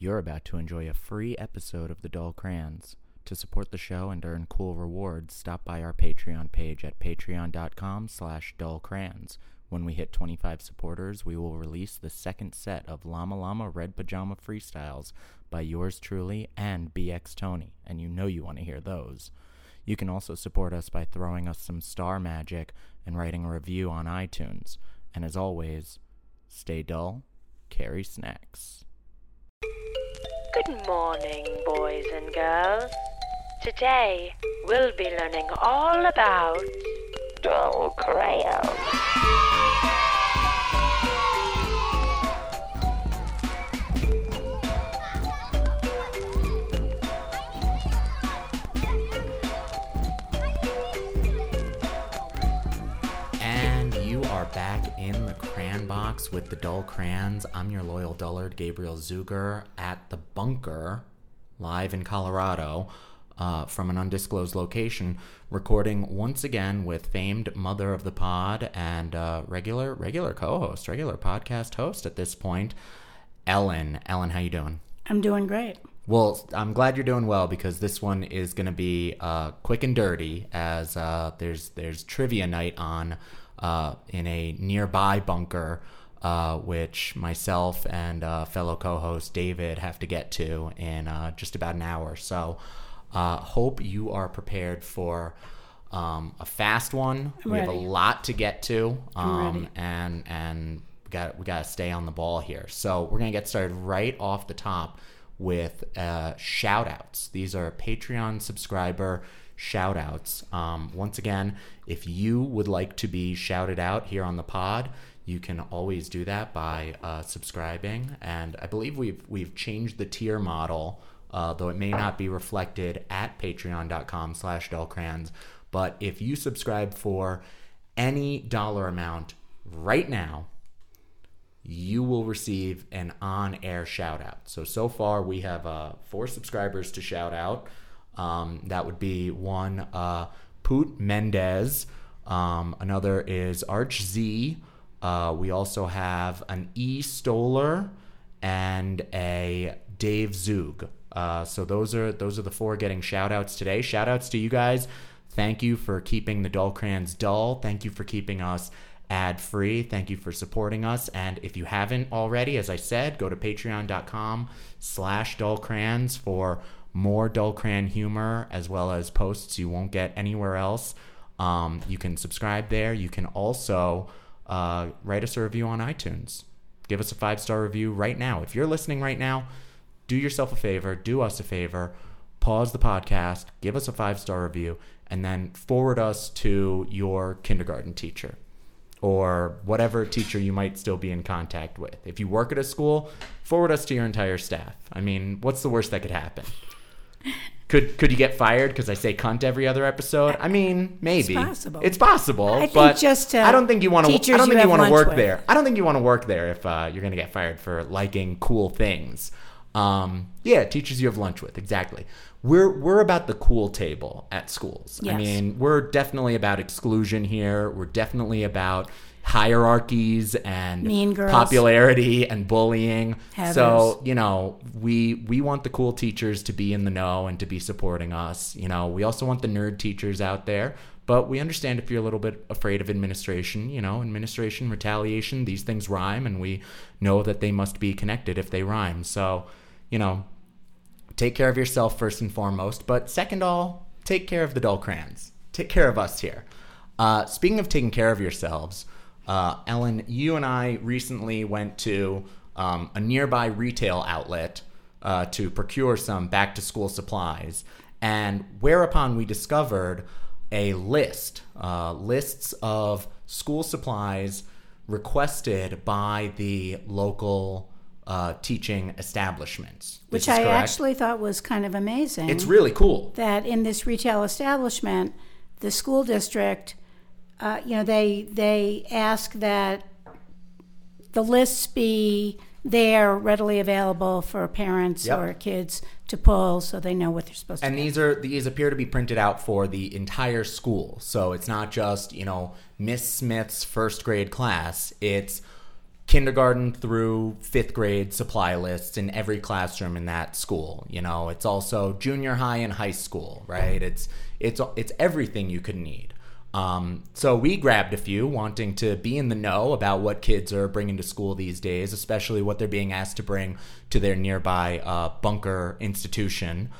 You're about to enjoy a free episode of the Dull Crayons. To support the show and earn cool rewards, stop by our Patreon page at patreon.com/dullcrayons. When we hit 25 supporters, we will release the second set of Llama Llama Red Pajama freestyles by yours truly and BX Tony, and you know you want to hear those. You can also support us by throwing us some star magic and writing a review on iTunes. And as always, stay dull, carry snacks. Good morning, boys and girls. Today, we'll be learning all about Dull Crayons. Back in the crayon box with the Dull Crayons. I'm your loyal dullard, Gabriel Zucker, at the bunker, live in Colorado, from an undisclosed location, recording once again with famed mother of the pod and regular co-host, regular podcast host at this point, Ellen. Ellen, how you doing? I'm doing great. Well, I'm glad you're doing well, because this one is going to be quick and dirty, as there's trivia night on in a nearby bunker, which myself and fellow co-host David have to get to in just about an hour. So hope you are prepared for a fast one. We have a lot to get to, and we got to stay on the ball here. So we're going to get started right off the top with shout-outs. These are Patreon subscriber shout-outs. Once again, if you would like to be shouted out here on the pod, you can always do that by subscribing. And I believe we've changed the tier model, though it may not be reflected at patreon.com/dullcrayons. But if you subscribe for any dollar amount right now, you will receive an on-air shout-out. So far, we have 4 subscribers to shout out. That would be one, Poot Mendez. Another is Arch Z. We also have an E Stoller and a Dave Zug. So those are the 4 getting shout outs today. Shout outs to you guys. Thank you for keeping the Dull Crayons dull. Thank you for keeping us ad free. Thank you for supporting us. And if you haven't already, as I said, go to patreon.com/dullcrayons for more Dull Crayon humor, as well as posts you won't get anywhere else. You can subscribe there. You can also write us a review on iTunes. Give us a 5-star review right now. If you're listening right now, do yourself a favor, do us a favor, pause the podcast, give us a 5-star review, and then forward us to your kindergarten teacher or whatever teacher you might still be in contact with. If you work at a school, forward us to your entire staff. I mean, what's the worst that could happen? Could you get fired because I say cunt every other episode? I mean, maybe. It's possible. I don't think you want to. I don't think you want to work there. I don't think you want to work there if you're going to get fired for liking cool things. Yeah, teachers you have lunch with. Exactly. We're about the cool table at schools. Yes. I mean, we're definitely about exclusion here. We're definitely about hierarchies and popularity and bullying. Heathers. So, you know, we want the cool teachers to be in the know and to be supporting us. You know, we also want the nerd teachers out there, but we understand if you're a little bit afraid of administration, you know, administration, retaliation, these things rhyme, and we know that they must be connected if they rhyme. So, you know, take care of yourself first and foremost, but second all, take care of the Dull Crayons. Take care of us here. Speaking of taking care of yourselves, Ellen, you and I recently went to a nearby retail outlet to procure some back-to-school supplies, and whereupon we discovered a list, lists of school supplies requested by the local teaching establishments. Which I actually thought was kind of amazing. It's really cool. That in this retail establishment, the school district... you know, they ask that the lists be there readily available for parents or kids to pull, so they know what they're supposed to do. And these appear to be printed out for the entire school. So it's not just, you know, Miss Smith's first grade class. It's kindergarten through fifth grade supply lists in every classroom in that school. You know, it's also junior high and high school, right? It's everything you could need. So we grabbed a few, wanting to be in the know about what kids are bringing to school these days, especially what they're being asked to bring to their nearby bunker institution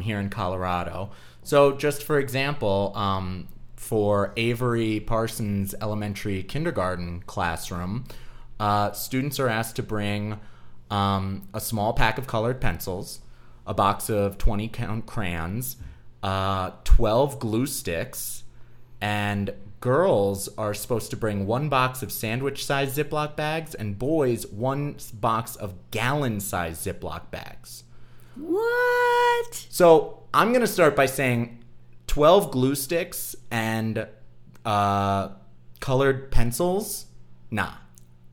here in Colorado. So just for example, for Avery Parsons Elementary kindergarten classroom, students are asked to bring a small pack of colored pencils, a box of 20-count crayons, 12 glue sticks, and girls are supposed to bring one box of sandwich-sized Ziploc bags and boys one box of gallon-sized Ziploc bags. What? So I'm going to start by saying 12 glue sticks and colored pencils? Nah.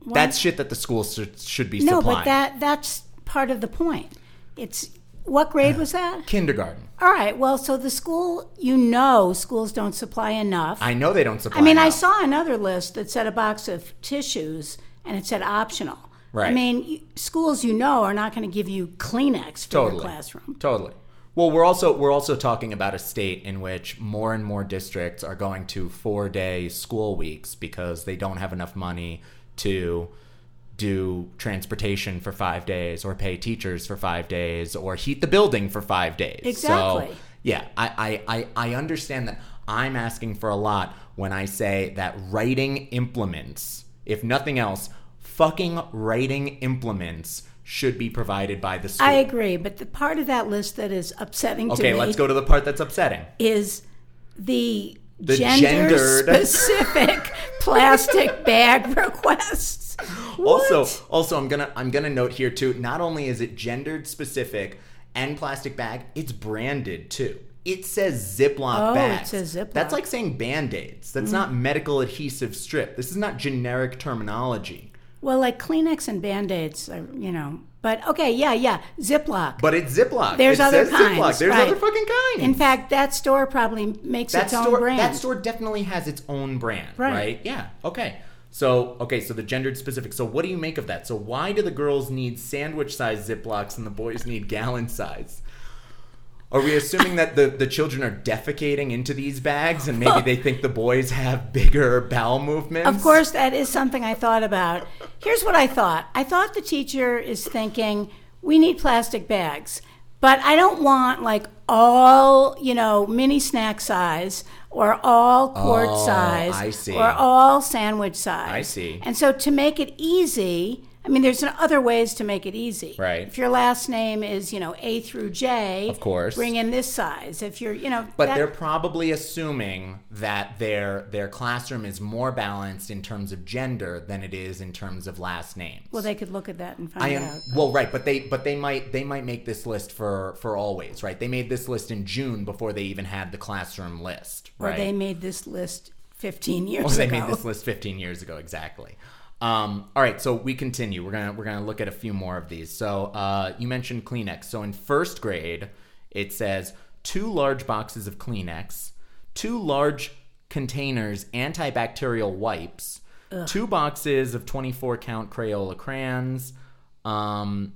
What? That's shit that the school should be supplying. No, but that's part of the point. It's... What grade was that? Kindergarten. All right. Well, so the school, you know, schools don't supply enough. I know they don't supply enough. I mean, enough. I saw another list that said a box of tissues, and it said optional. Right. I mean, schools, you know, are not going to give you Kleenex for your classroom. Totally. Well, we're also talking about a state in which more and more districts are going to 4-day school weeks because they don't have enough money to do transportation for 5 days or pay teachers for 5 days or heat the building for 5 days. Exactly. So, yeah, I understand that I'm asking for a lot when I say that writing implements, if nothing else, fucking writing implements should be provided by the school. I agree, but the part of that list that is upsetting to me... Okay, let's go to the part that's upsetting. ...is the gender-specific plastic bag requests. What? Also, I'm gonna note here too. Not only is it gendered specific and plastic bag, it's branded too. It says Ziploc bags. Oh, it says Ziploc. That's like saying Band-Aids. That's not medical adhesive strip. This is not generic terminology. Well, like Kleenex and Band-Aids, are, you know. But okay, yeah, Ziploc. But it's Ziploc. There's other kinds. Ziploc. There's other fucking kinds. In fact, that store probably makes its own brand. That store definitely has its own brand. Right? Yeah. Okay. So the gendered specific. So what do you make of that? So why do the girls need sandwich-sized Ziplocs and the boys need gallon-sized? Are we assuming that the children are defecating into these bags and maybe they think the boys have bigger bowel movements? Of course, that is something I thought about. Here's what I thought. I thought the teacher is thinking, we need plastic bags, but I don't want, like, all, you know, mini snack size or all quart size or all sandwich size. I see. And so to make it easy, I mean, there's other ways to make it easy. Right. If your last name is, you know, A through J, of course, bring in this size. If you're, you know, but they're probably assuming that their classroom is more balanced in terms of gender than it is in terms of last names. Well, they could look at that and find out. Well, right, but they might make this list for always, right? They made this list in June before they even had the classroom list, right? Or they made this list 15 years ago. They made this list 15 years ago, exactly. All right, so we continue. We're gonna look at a few more of these. So you mentioned Kleenex. So in first grade, it says 2 large boxes of Kleenex, 2 large containers antibacterial wipes, 2 boxes of 24-count Crayola crayons, and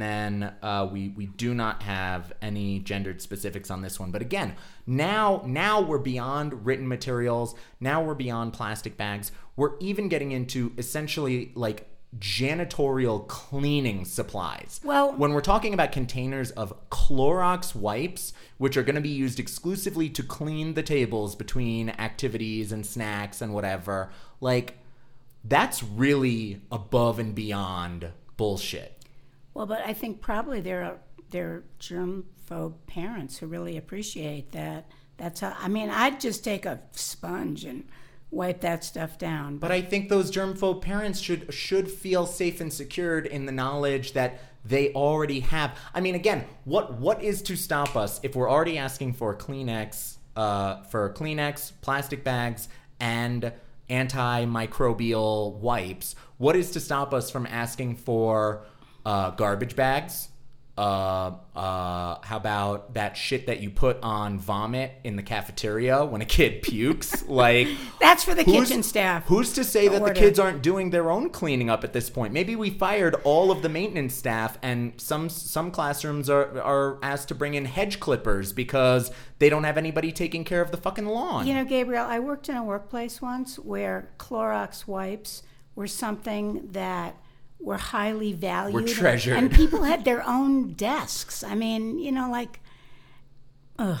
then we do not have any gendered specifics on this one. But again, now we're beyond written materials. Now we're beyond plastic bags. We're even getting into essentially like janitorial cleaning supplies. Well, when we're talking about containers of Clorox wipes, which are going to be used exclusively to clean the tables between activities and snacks and whatever, like that's really above and beyond bullshit. Well, but I think probably there are germ-phobe parents who really appreciate that. That's how. I mean, I'd just take a sponge and wipe that stuff down. But I think those germ-phobe parents should feel safe and secured in the knowledge that they already have. I mean, again, what is to stop us if we're already asking for Kleenex, plastic bags, and antimicrobial wipes? What is to stop us from asking for garbage bags, How about that shit that you put on vomit in the cafeteria when a kid pukes? Like, that's for the kitchen staff. Who's to say that the kids aren't doing their own cleaning up at this point? Maybe we fired all of the maintenance staff, and some classrooms are asked to bring in hedge clippers because they don't have anybody taking care of the fucking lawn. You know, Gabriel, I worked in a workplace once where Clorox wipes were something that were highly valued. Were treasured. And people had their own desks. I mean, you know, like, ugh.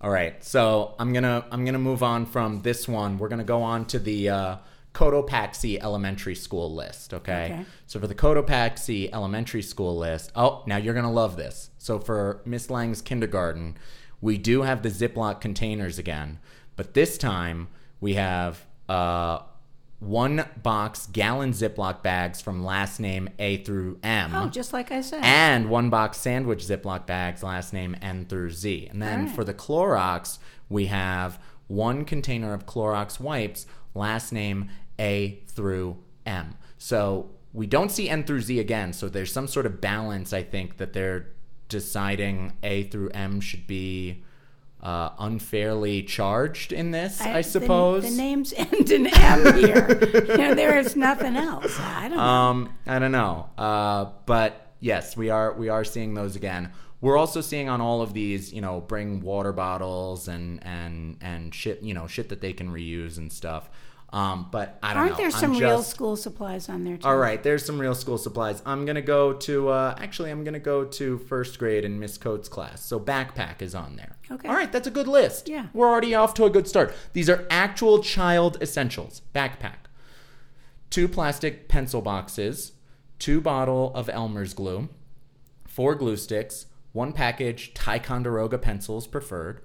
All right, so I'm gonna move on from this one. We're gonna go on to the Cotopaxi Elementary School list, okay? So for the Cotopaxi Elementary School list, oh, now you're gonna love this. So for Miss Lang's kindergarten, we do have the Ziploc containers again, but this time we have 1 box gallon Ziploc bags from last name A through M. Oh, just like I said. And 1 box sandwich Ziploc bags, last name N through Z. And then for the Clorox, we have 1 container of Clorox wipes, last name A through M. So we don't see N through Z again. So there's some sort of balance, I think, that they're deciding A through M should be unfairly charged in this, I suppose. The names end in M here. You know, there is nothing else. I don't know. I don't know. But yes, we are seeing those again. We're also seeing on all of these, you know, bring water bottles and shit, you know, shit that they can reuse and stuff. But I don't know. Aren't there some real school supplies on there too? All right, there's some real school supplies. I'm going to go to, I'm going to go to first grade in Miss Coates' class. So backpack is on there. Okay. All right, that's a good list. Yeah. We're already off to a good start. These are actual child essentials. Backpack. 2 plastic pencil boxes, 2 bottles of Elmer's glue, 4 glue sticks, 1 package Ticonderoga pencils preferred,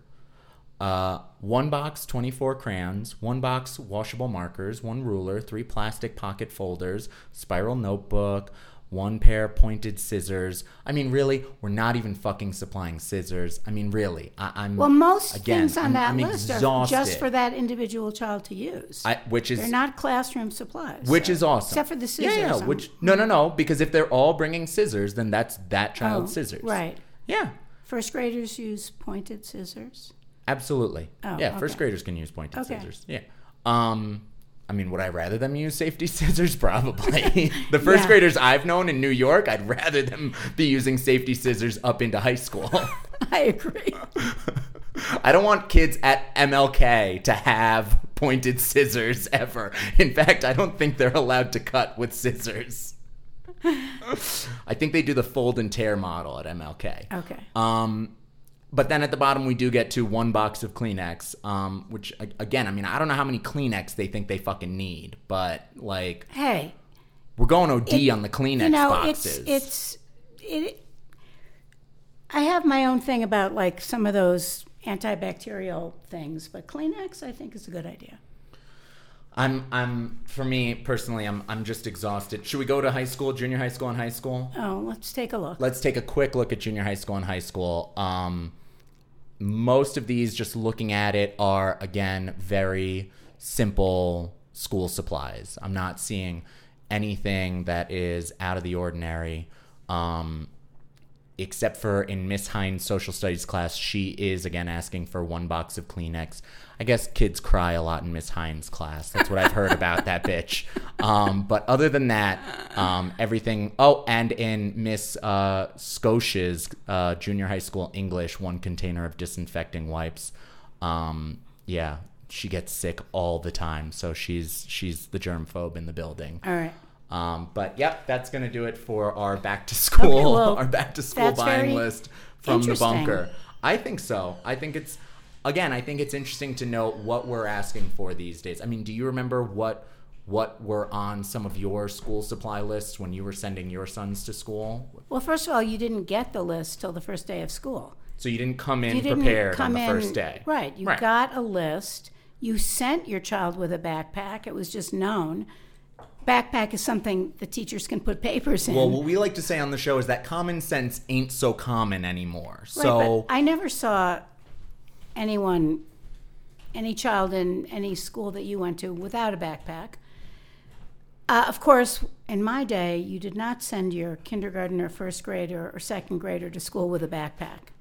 1 box 24 crayons, 1 box washable markers, 1 ruler, 3 plastic pocket folders, spiral notebook, 1 pair pointed scissors. I mean, really, we're not even fucking supplying scissors. I mean, really, I'm well. Most again, things on that list exhausted. Are just for that individual child to use, which is they're not classroom supplies. Which is awesome, except for the scissors. Yeah, yeah. Which no, because if they're all bringing scissors, then that's that child's scissors, right? Yeah. First graders use pointed scissors. Absolutely. Oh, yeah, okay. First graders can use pointed scissors. Yeah. I mean, would I rather them use safety scissors? Probably. The first graders I've known in New York, I'd rather them be using safety scissors up into high school. I agree. I don't want kids at MLK to have pointed scissors ever. In fact, I don't think they're allowed to cut with scissors. I think they do the fold and tear model at MLK. Okay. But then at the bottom, we do get to 1 box of Kleenex, which, again, I mean, I don't know how many Kleenex they think they fucking need, but, like, hey, we're going OD on the Kleenex boxes. I have my own thing about, like, some of those antibacterial things, but Kleenex, I think, is a good idea. For me personally, I'm just exhausted. Should we go to high school, junior high school, and high school? Oh, let's take a look. Let's take a quick look at junior high school and high school. Most of these, just looking at it, are, again, very simple school supplies. I'm not seeing anything that is out of the ordinary, except for in Miss Hines' social studies class, she is, again, asking for 1 box of Kleenex. I guess kids cry a lot in Miss Hines' class. That's what I've heard about that bitch. But other than that, everything. Oh, and in Miss Scotia's junior high school English, 1 container of disinfecting wipes. Yeah, she gets sick all the time, so she's the germ phobe in the building. All right. But yep, that's gonna do it for our back to school, okay, well, our back to school buying list from the bunker. I think so. I think it's interesting to know what we're asking for these days. I mean, do you remember what were on some of your school supply lists when you were sending your sons to school? Well, first of all, you didn't get the list till the first day of school. So you didn't come in prepared on the first day. Right. You got a list. You sent your child with a backpack. It was just known. Backpack is something the teachers can put papers in. Well, what we like to say on the show is that common sense ain't so common anymore. Right, so I never saw any child in any school that you went to without a backpack. Of course, in my day, you did not send your kindergartner, first grader, or second grader to school with a backpack.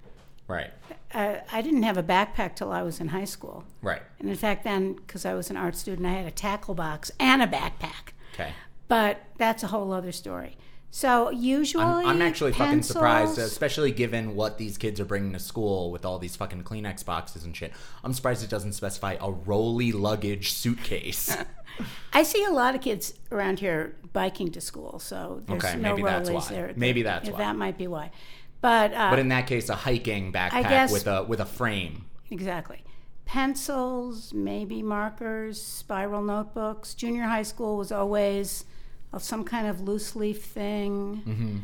Right. I didn't have a backpack till I was in high school. Right. And in fact, then, because I was an art student, I had a tackle box and a backpack. Okay. But that's a whole other story. So usually I'm actually fucking surprised, especially given what these kids are bringing to school with all these fucking Kleenex boxes and shit. I'm surprised it doesn't specify a rolly luggage suitcase. I see a lot of kids around here biking to school, so there's no rollies there. Maybe that's why. That might be why. But in that case, a hiking backpack, I guess, with a frame. Exactly. Pencils, maybe markers, spiral notebooks. Junior high school was always some kind of loose leaf thing. Mm-hmm.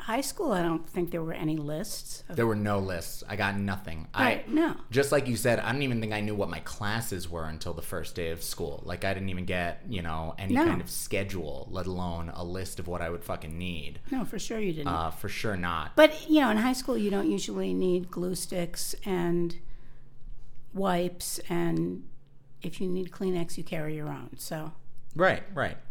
High school, I don't think there were any lists. There were no lists. I got nothing. No. Just like you said, I don't even think I knew what my classes were until the first day of school. Like, I didn't even get, any kind of schedule, let alone a list of what I would fucking need. No, for sure you didn't. For sure not. But, in high school, you don't usually need glue sticks and wipes, and if you need Kleenex, you carry your own, so... Right.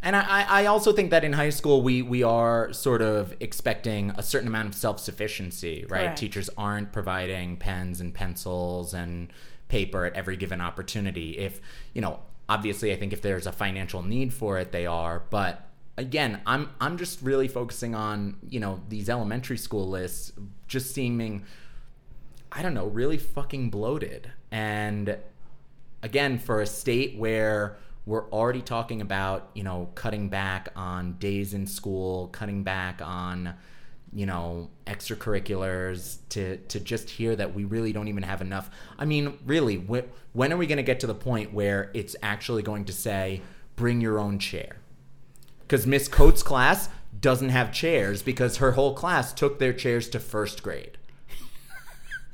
And I also think that in high school, we are sort of expecting a certain amount of self-sufficiency, right? Correct. Teachers aren't providing pens and pencils and paper at every given opportunity. If, obviously I think if there's a financial need for it, they are. But again, I'm just really focusing on, these elementary school lists just seeming, I don't know, really fucking bloated. And again, for a state where... we're already talking about, cutting back on days in school, cutting back on, extracurriculars, to just hear that we really don't even have enough. I mean, really, when are we going to get to the point where it's actually going to say, bring your own chair? Because Miss Coates' class doesn't have chairs because her whole class took their chairs to first grade.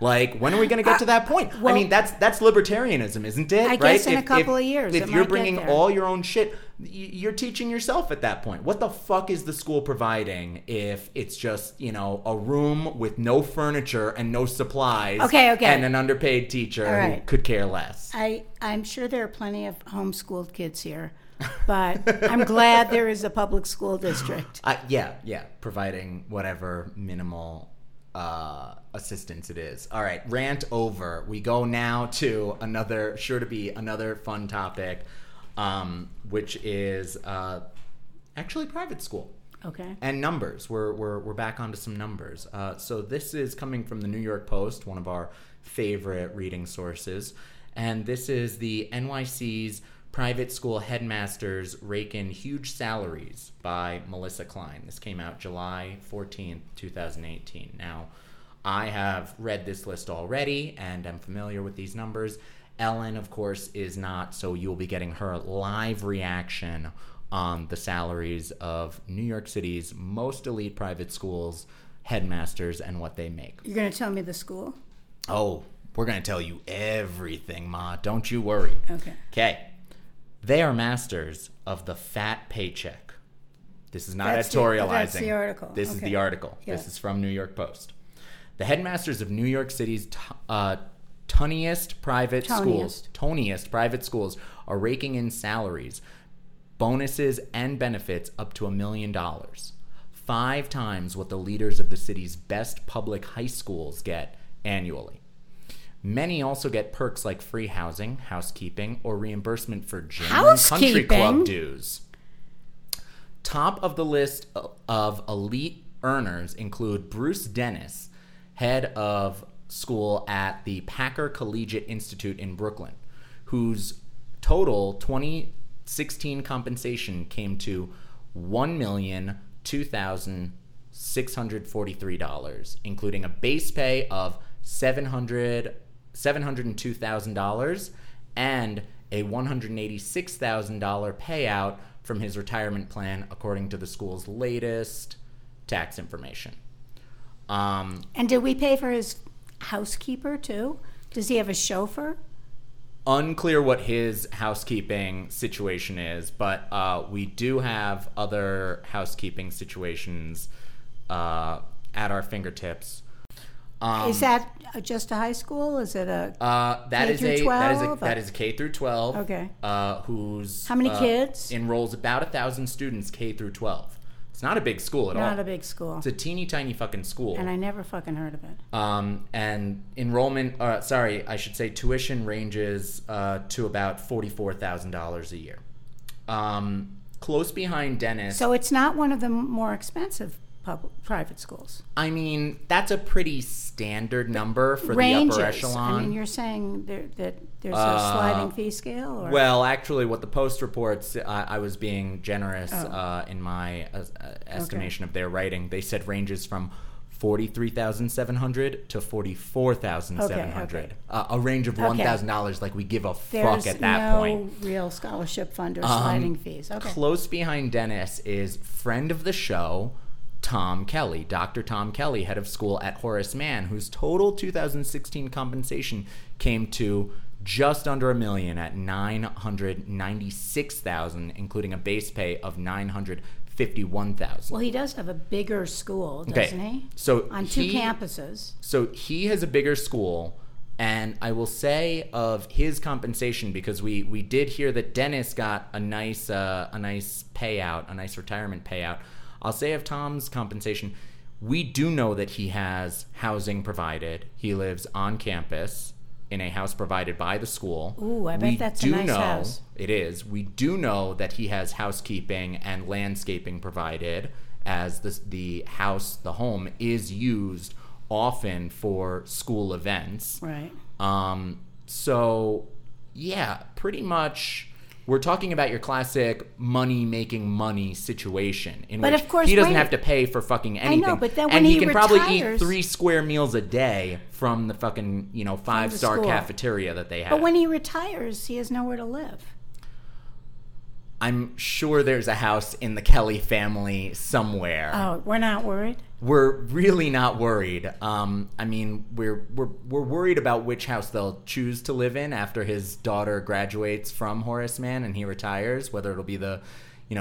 Like, when are we going to get to that point? Well, I mean, that's libertarianism, isn't it? I guess in a couple of years. If you're bringing all your own shit, you're teaching yourself at that point. What the fuck is the school providing if it's just, a room with no furniture and no supplies and an underpaid teacher who could care less? I'm sure there are plenty of homeschooled kids here, but I'm glad there is a public school district. Providing whatever minimal... assistance it is. All right, rant over. We go now to another fun topic, which is actually private school. Okay. And numbers. We're back onto some numbers. So this is coming from the New York Post, one of our favorite reading sources, and this is the NYC's private school headmasters rake in huge salaries by Melissa Klein. This came out July 14th, 2018. Now, I have read this list already and I'm familiar with these numbers. Ellen, of course, is not, so you'll be getting her live reaction on the salaries of New York City's most elite private schools' headmasters and what they make. You're going to tell me the school? Oh, we're going to tell you everything, Ma. Don't you worry. Okay. They are masters of the fat paycheck. This is not editorializing. That's the article. This is the article. Yeah. This is from New York Post. The headmasters of New York City's toniest private schools are raking in salaries, bonuses, and benefits up to $1 million. 5 times what the leaders of the city's best public high schools get annually. Many also get perks like free housing, housekeeping, or reimbursement for gym and country club dues. Top of the list of elite earners include Bruce Dennis, head of school at the Packer Collegiate Institute in Brooklyn, whose total 2016 compensation came to $1,002,643, including a base pay of $702,000 and a $186,000 payout from his retirement plan, according to the school's latest tax information. And did we pay for his housekeeper, too? Does he have a chauffeur? Unclear what his housekeeping situation is, but we do have other housekeeping situations at our fingertips. Is that just a high school? Is it a that is K-12? Okay. Who's how many kids? Enrolls about 1,000 students K-12. It's not a big school at all. Not a big school. It's a teeny tiny fucking school. And I never fucking heard of it. And enrollment, I should say tuition ranges to about $44,000 a year. Close behind Dennis. So it's not one of the more expensive private schools. I mean, that's a pretty standard number for ranges. The upper echelon. I mean, you're saying that there's a sliding fee scale? Or? Well, actually, what the Post reports, I was being generous in my estimation of their writing. They said ranges from $43,700 to $44,700. Okay. A range of $1,000, like we give a fuck at that point. There's no real scholarship fund or sliding fees. Okay. Close behind Dennis is friend of the show, Tom Kelly, Dr. Tom Kelly, head of school at Horace Mann, whose total 2016 compensation came to just under $1 million at $996,000, including a base pay of $951,000. Well, he does have a bigger school, doesn't he? So on two campuses. So he has a bigger school, and I will say of his compensation, because we did hear that Dennis got a nice payout, a nice retirement payout. I'll say of Tom's compensation, we do know that he has housing provided. He lives on campus in a house provided by the school. Ooh, I bet that's a nice house. It is. We do know that he has housekeeping and landscaping provided, as the home is used often for school events. Right. So, yeah, pretty much... We're talking about your classic money-making money situation, in but which of course, he doesn't have to pay for fucking anything. I know, but then when he retires, probably eat 3 square meals a day from the fucking, five-star cafeteria that they have. But when he retires, he has nowhere to live. I'm sure there's a house in the Kelly family somewhere. Oh, we're not worried? We're really not worried. I mean, we're worried about which house they'll choose to live in after his daughter graduates from Horace Mann and he retires, whether it'll be the,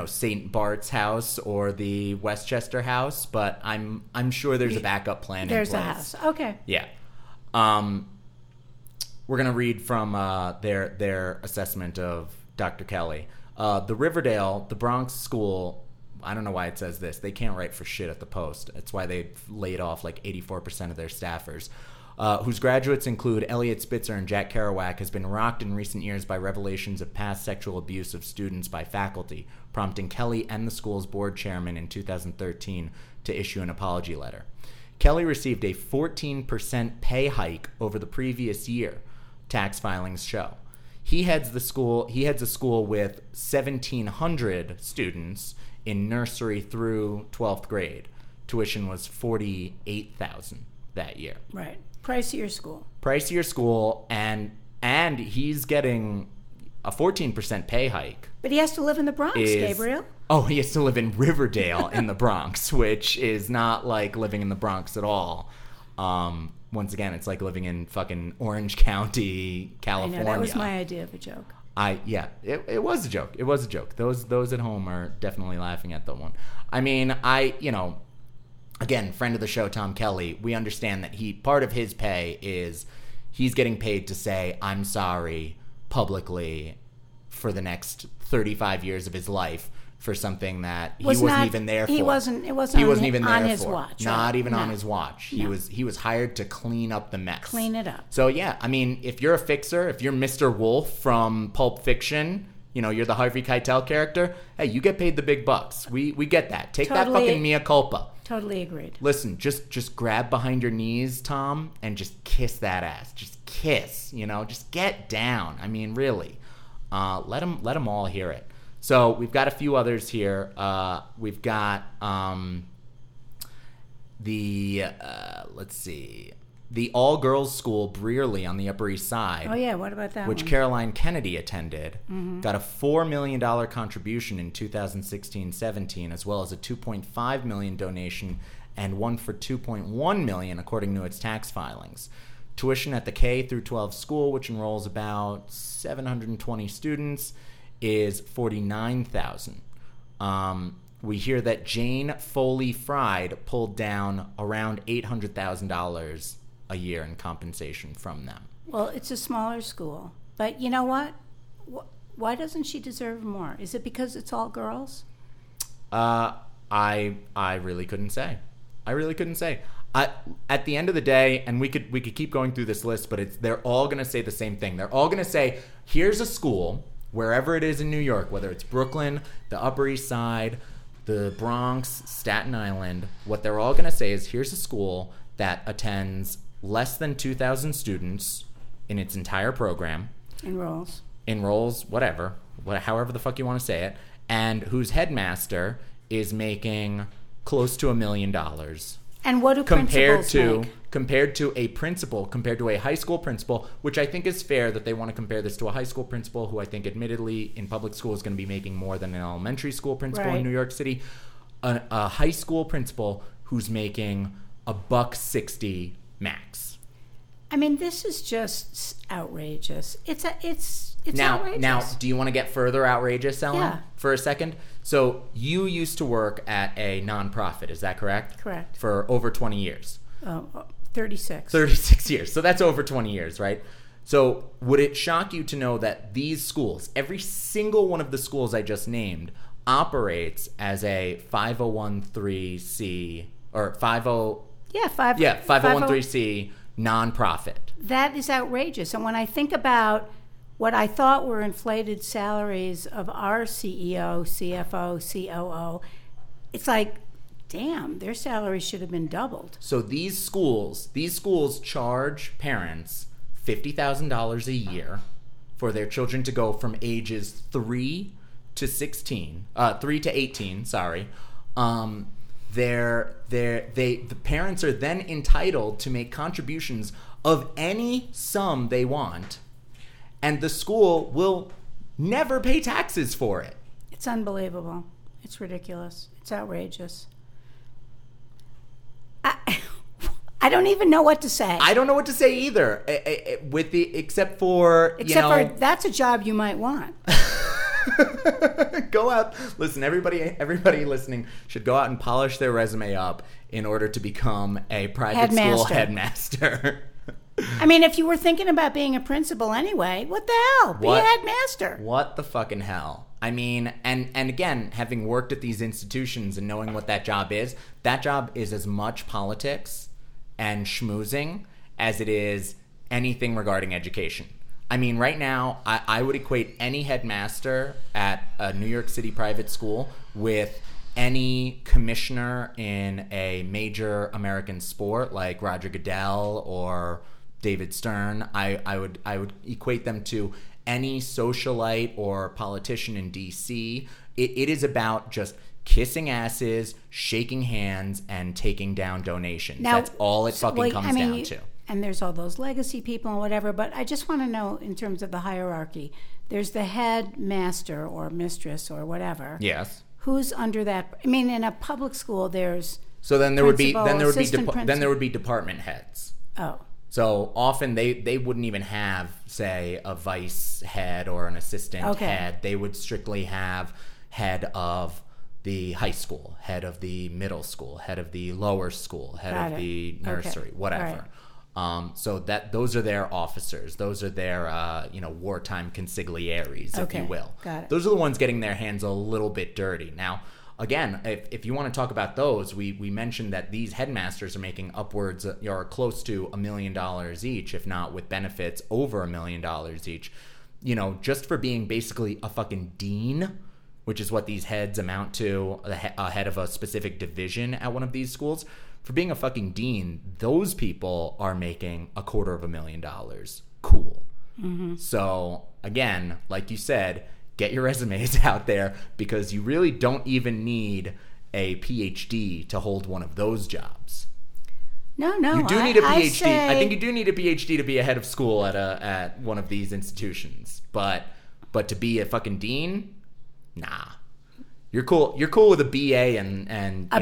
St. Bart's house or the Westchester house, but I'm sure there's a backup plan in place. There's a house. Okay. Yeah. We're going to read from their assessment of Dr. Kelly. The Riverdale, the Bronx school, I don't know why it says this. They can't write for shit at the Post. That's why they laid off like 84% of their staffers, whose graduates include Elliot Spitzer and Jack Kerouac, has been rocked in recent years by revelations of past sexual abuse of students by faculty, prompting Kelly and the school's board chairman in 2013 to issue an apology letter. Kelly received a 14% pay hike over the previous year, tax filings show. He heads a school with 1,700 students in nursery through 12th grade. Tuition was $48,000 that year. Right. Pricier school, and he's getting a 14% pay hike. But he has to live in the Bronx, Gabriel. Oh, he has to live in Riverdale in the Bronx, which is not like living in the Bronx at all. Once again, it's like living in fucking Orange County, California. I know, that was my idea of a joke. It was a joke. It was a joke. Those at home are definitely laughing at that one. I mean, again, friend of the show, Tom Kelly, we understand that part of his pay is he's getting paid to say, I'm sorry, publicly for the next 35 years of his life for something that he wasn't even there for. It wasn't on his watch. Not even on his watch. He was hired to clean up the mess. Clean it up. So yeah, I mean, if you're a fixer, if you're Mr. Wolf from Pulp Fiction, you're the Harvey Keitel character, hey, you get paid the big bucks. We get that. Take that fucking mea culpa. Totally agreed. Listen, just grab behind your knees, Tom, and just kiss that ass. Just kiss, just get down. I mean, really. Let them all hear it. So we've got a few others here. We've got the all-girls school Brearley on the Upper East Side. Oh, yeah, what about that which one? Caroline Kennedy attended, got a $4 million contribution in 2016-17, as well as a $2.5 million donation and one for $2.1 million, according to its tax filings. Tuition at the K-12 school, which enrolls about 720 students, is $49,000. We hear that Jane Foley Fried pulled down around $800,000 a year in compensation from them. Well, it's a smaller school. But you know what? Why doesn't she deserve more? Is it because it's all girls? I really couldn't say. At the end of the day, and we could keep going through this list, but they're all going to say the same thing. They're all going to say, here's a school, wherever it is in New York, whether it's Brooklyn, the Upper East Side, the Bronx, Staten Island, what they're all going to say is, here's a school that attends less than 2,000 students in its entire program. Enrolls, whatever, however the fuck you want to say it, and whose headmaster is making close to $1 million. And what do principals make? Compared to a high school principal, which I think is fair that they want to compare this to a high school principal who I think admittedly in public school is going to be making more than an elementary school principal in New York City. A high school principal who's making $1.60 max. I mean, this is just outrageous. It's outrageous. Now, do you want to get further outrageous, Ellen, for a second? So you used to work at a nonprofit, is that correct? Correct. For over 20 years. 36. 36 years. So that's over 20 years, right? So would it shock you to know that these schools, every single one of the schools I just named, operates as a 501(c) or 501(c) nonprofit? That is outrageous. And when I think about what I thought were inflated salaries of our CEO, CFO, COO, it's like, damn, their salaries should have been doubled. So these schools charge parents $50,000 a year for their children to go from ages 3 to 18. The parents are then entitled to make contributions of any sum they want, and the school will never pay taxes for it. It's unbelievable. It's ridiculous. It's outrageous. I don't even know what to say. I don't know what to say either, except for that's a job you might want. Go out. Listen, everybody listening should go out and polish their resume up in order to become a private school headmaster. I mean, if you were thinking about being a principal anyway, what the hell? Be a headmaster. What the fucking hell? I mean, and again, having worked at these institutions and knowing what that job is as much politics and schmoozing as it is anything regarding education. I mean, right now, I would equate any headmaster at a New York City private school with any commissioner in a major American sport like Roger Goodell or David Stern. I would equate them to any socialite or politician in D.C. It is about just kissing asses, shaking hands, and taking down donations. Now, that's all it comes down to. And there's all those legacy people and whatever, but I just want to know in terms of the hierarchy, there's the headmaster or mistress or whatever. Yes. Who's under that? I mean, in a public school, there's then there would be department heads. Oh. So often they wouldn't even have, say, a vice head or an assistant head. They would strictly have head of the high school, head of the middle school, head of the lower school, head of the nursery, whatever. So that those are their officers. Those are their wartime consigliaries, if you will. Got it. Those are the ones getting their hands a little bit dirty. Now, again, if you want to talk about those, we mentioned that these headmasters are making upwards or close to $1 million each, if not with benefits over $1 million each. You know, just for being basically a fucking dean, which is what these heads amount to, a head of a specific division at one of these schools. For being a fucking dean, those people are making $250,000. Cool. Mm-hmm. So, again, like you said, get your resumes out there because you really don't even need a PhD to hold one of those jobs. No. You do need a PhD. I think you do need a PhD to be a head of school at one of these institutions. But to be a fucking dean, nah. You're cool. You're cool with a BA and BA.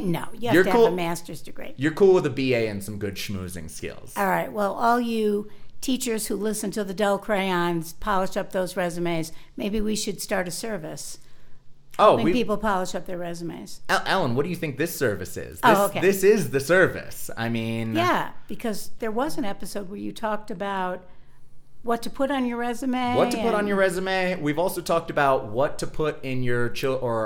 No, you have to have a master's degree. You're cool with a BA and some good schmoozing skills. All right. Well, all you teachers who listen to the Dull Crayons, polish up those resumes. Maybe we should start a service helping people polish up their resumes. Ellen, what do you think this service is? This is the service. I mean... Yeah, because there was an episode where you talked about what to put on your resume. What to put on your resume. We've also talked about what to put in your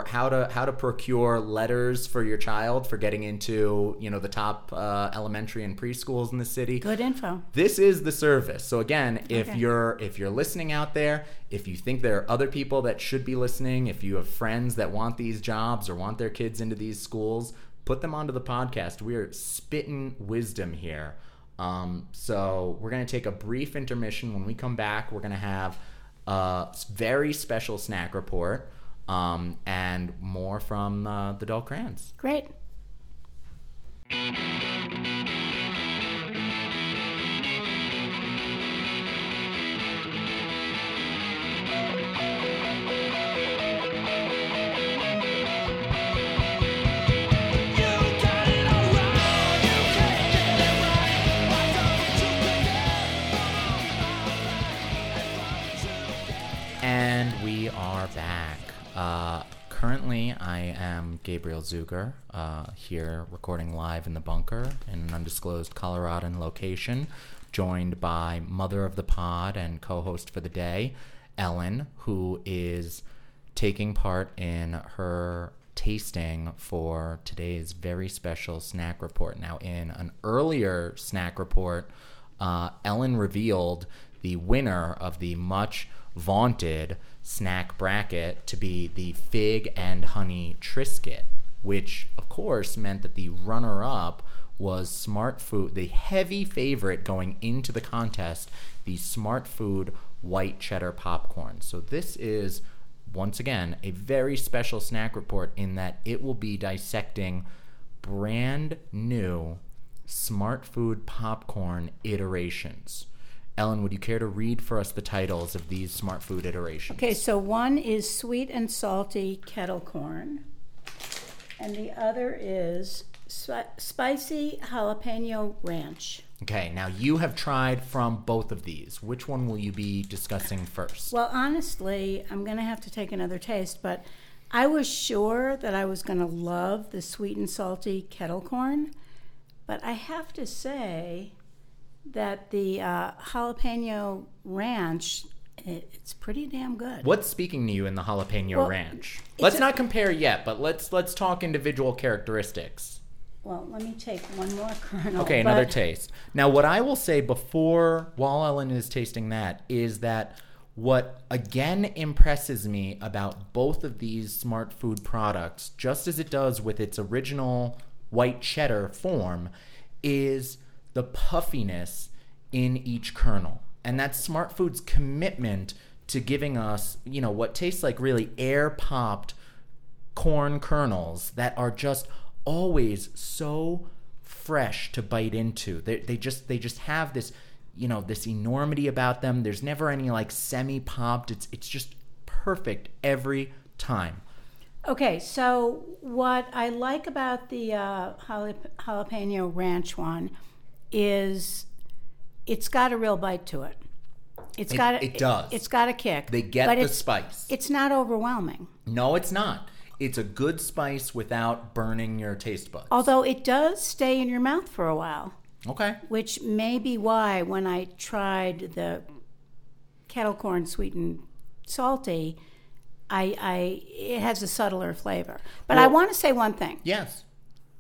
how to procure letters for your child for getting into, you know, the top elementary and preschools in the city. Good info. This is the service. So again, if you're listening out there, if you think there are other people that should be listening, if you have friends that want these jobs or want their kids into these schools, put them onto the podcast. We are spitting wisdom here. So we're going to take a brief intermission. When we come back, we're going to have a very special snack report and more from the Dull Crayons. Great. Back. Currently, I am Gabriel Zucker, here recording live in the bunker in an undisclosed Coloradan location, joined by mother of the pod and co-host for the day, Ellen, who is taking part in her tasting for today's very special snack report. Now, in an earlier snack report, Ellen revealed the winner of the much vaunted snack bracket to be the fig and honey Triscuit, which of course meant that the runner-up was Smartfood, the heavy favorite going into the contest, the Smartfood white cheddar popcorn. So this is, once again, a very special snack report in that it will be dissecting brand new Smartfood popcorn iterations. Ellen, would you care to read for us the titles of these smart food iterations? Okay, so one is sweet and salty kettle corn, and the other is spicy jalapeno ranch. Okay, now you have tried from both of these. Which one will you be discussing first? Well, honestly, I'm going to have to take another taste, but I was sure that I was going to love the sweet and salty kettle corn, but I have to say that the jalapeno ranch, it's pretty damn good. What's speaking to you in the jalapeno ranch? Let's not compare yet, but let's talk individual characteristics. Well, let me take one more kernel. Okay, another taste. Now, what I will say while Ellen is tasting that, is that what again impresses me about both of these smart food products, just as it does with its original white cheddar form, is the puffiness in each kernel. And that's Smartfood's commitment to giving us, you know, what tastes like really air-popped corn kernels that are just always so fresh to bite into. They just have this, you know, this enormity about them. There's never any like semi-popped. It's just perfect every time. Okay, so what I like about the jalapeno ranch one is it's got a real bite to it. It's got a kick. They get the spice. It's not overwhelming. No, it's not. It's a good spice without burning your taste buds. Although it does stay in your mouth for a while. Okay. Which may be why when I tried the kettle corn sweet and salty, it has a subtler flavor. But I want to say one thing. Yes.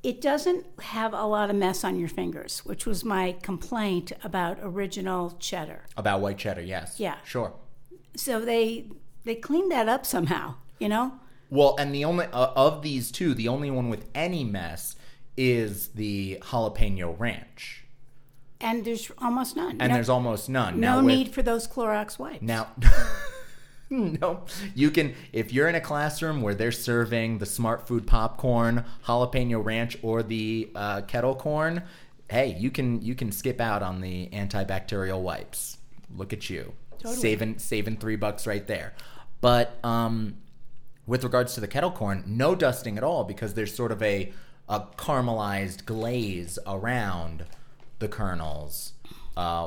It doesn't have a lot of mess on your fingers, which was my complaint about original cheddar. About white cheddar, yes. Yeah. Sure. So they cleaned that up somehow, you know? Well, and the only of these two, the only one with any mess is the jalapeno ranch. And there's almost none. There's almost none. No need for those Clorox wipes. Now... No, you can, if you're in a classroom where they're serving the smart food popcorn, jalapeno ranch, or the kettle corn, hey, you can skip out on the antibacterial wipes. Look at you. Totally. Saving $3 right there. But with regards to the kettle corn, no dusting at all because there's sort of a caramelized glaze around the kernels,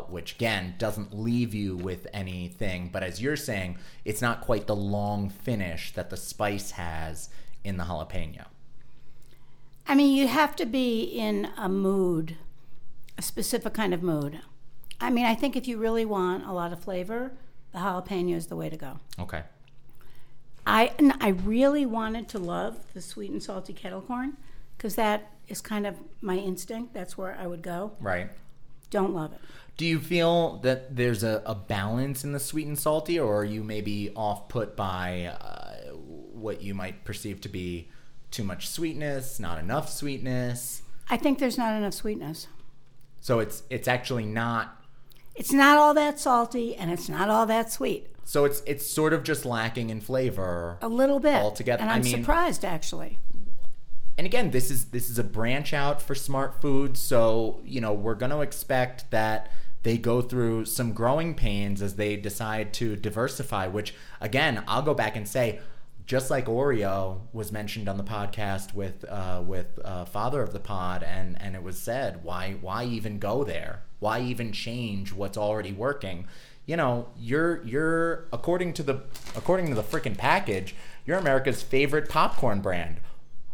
which again doesn't leave you with anything. But as you're saying, it's not quite the long finish that the spice has in the jalapeno. I mean, you have to be in a mood, a specific kind of mood. I mean, I think if you really want a lot of flavor, the jalapeno is the way to go. Okay. I really wanted to love the sweet and salty kettle corn because that is kind of my instinct. That's where I would go. Right. Don't love it. Do you feel that there's a balance in the sweet and salty, or are you maybe off-put by what you might perceive to be too much sweetness, not enough sweetness? I think there's not enough sweetness. So it's actually not... It's not all that salty, and it's not all that sweet. So it's sort of just lacking in flavor. A little bit. Altogether. And I mean, surprised, actually. And again, this is a branch out for Smart Food, so you know we're going to expect that they go through some growing pains as they decide to diversify, which, again, I'll go back and say, just like Oreo was mentioned on the podcast with Father of the Pod, and it was said, why even go there? Why even change what's already working? You know, you're according to the frickin' package, you're America's favorite popcorn brand.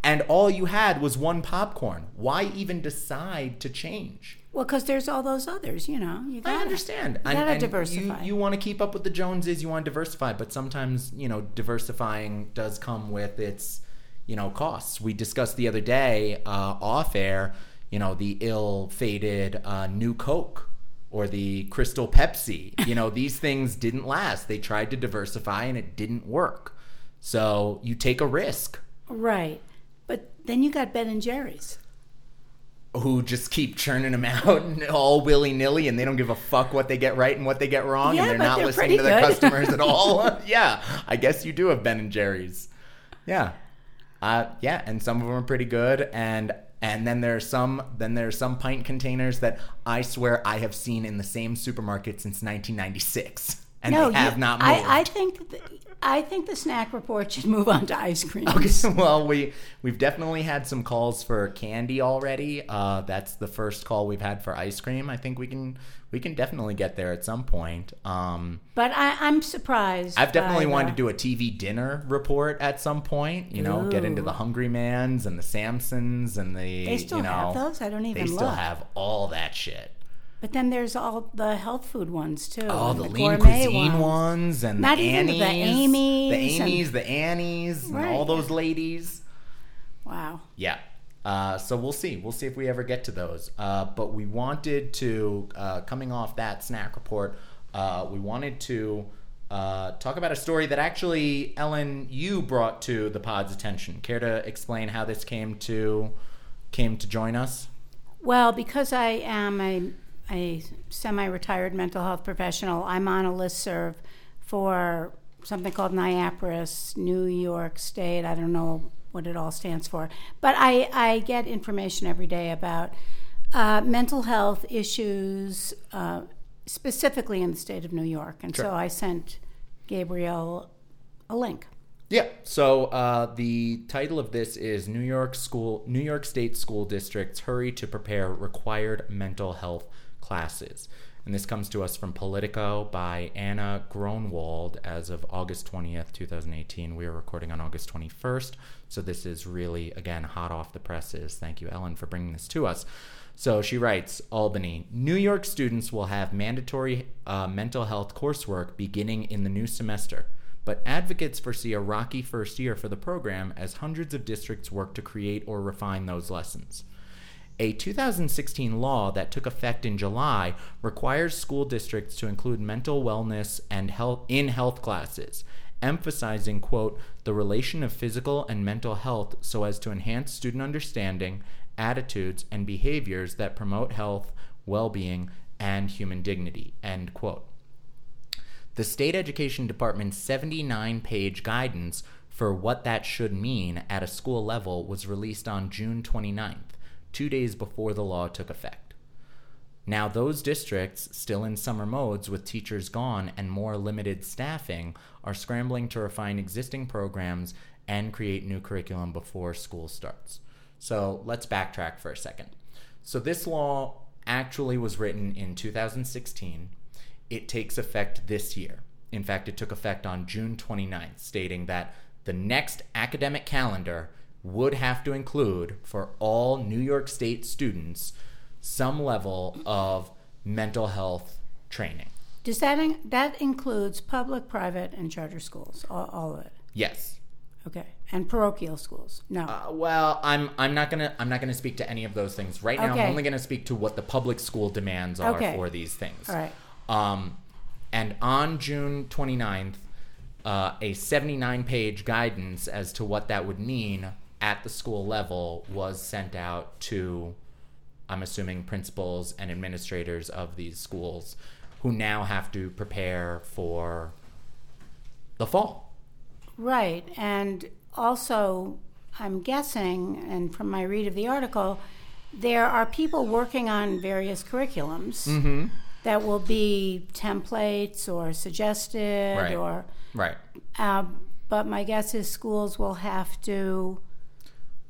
And all you had was one popcorn. Why even decide to change? Well, because there's all those others, you know. I understand. You gotta diversify. You want to keep up with the Joneses. You want to diversify, but sometimes, you know, diversifying does come with its, you know, costs. We discussed the other day off air, you know, the ill-fated New Coke or the Crystal Pepsi. You know, these things didn't last. They tried to diversify and it didn't work. So you take a risk, right? But then you got Ben and Jerry's, who just keep churning them out all willy-nilly, and they don't give a fuck what they get right and what they get wrong, and they're not listening to their customers at all. Yeah, I guess you do have Ben and Jerry's. Yeah, and some of them are pretty good, and then there are some pint containers that I swear I have seen in the same supermarket since 1996, and they have not moved. I think the snack report should move on to ice cream. Okay, well, we've definitely had some calls for candy already. That's the first call we've had for ice cream. I think we can definitely get there at some point. But I'm surprised. I've definitely wanted to do a TV dinner report at some point. You know, get into the Hungry Man's and the Samsons and the. They still have those? I don't even know. They still have all that shit. But then there's all the health food ones, too. Oh, the lean cuisine ones and the Annie's. The Amy's, the Annie's, and all those ladies. Wow. Yeah. So we'll see. We'll see if we ever get to those. But we wanted to, coming off that snack report, we wanted to talk about a story that actually, Ellen, you brought to the pod's attention. Care to explain how this came to join us? Well, because I am a semi-retired mental health professional, I'm on a listserv for something called NYAPRS, New York State. I don't know what it all stands for. But I get information every day about mental health issues, specifically in the state of New York. And sure. So I sent Gabriel a link. Yeah. So the title of this is New York State School Districts Hurry to Prepare Required Mental Health Classes. And this comes to us from Politico by Anna Gronwald as of August 20th, 2018. We are recording on August 21st. So this is really, again, hot off the presses. Thank you, Ellen, for bringing this to us. So she writes, Albany, New York students will have mandatory mental health coursework beginning in the new semester. But advocates foresee a rocky first year for the program as hundreds of districts work to create or refine those lessons. A 2016 law that took effect in July requires school districts to include mental wellness and health in health classes, emphasizing, quote, the relation of physical and mental health so as to enhance student understanding, attitudes, and behaviors that promote health, well-being, and human dignity, end quote. The State Education Department's 79-page guidance for what that should mean at a school level was released on June 29th, 2 days before the law took effect. Now, those districts, still in summer modes with teachers gone and more limited staffing, are scrambling to refine existing programs and create new curriculum before school starts. So let's backtrack for a second. So this law actually was written in 2016. It takes effect this year. In fact, it took effect on June 29th, stating that the next academic calendar would have to include, for all New York State students, some level of mental health training. Does that that includes public, private, and charter schools, all of it? Yes. Okay, and parochial schools? No. Well, I'm not gonna speak to any of those things right now. Okay. I'm only gonna speak to what the public school demands are for these things. All right. And on June 29th, a 79-page guidance as to what that would mean at the school level was sent out to, I'm assuming, principals and administrators of these schools, who now have to prepare for the fall. Right. And also, I'm guessing, and from my read of the article, there are people working on various curriculums mm-hmm. that will be templates or suggested or... Right. But my guess is schools will have to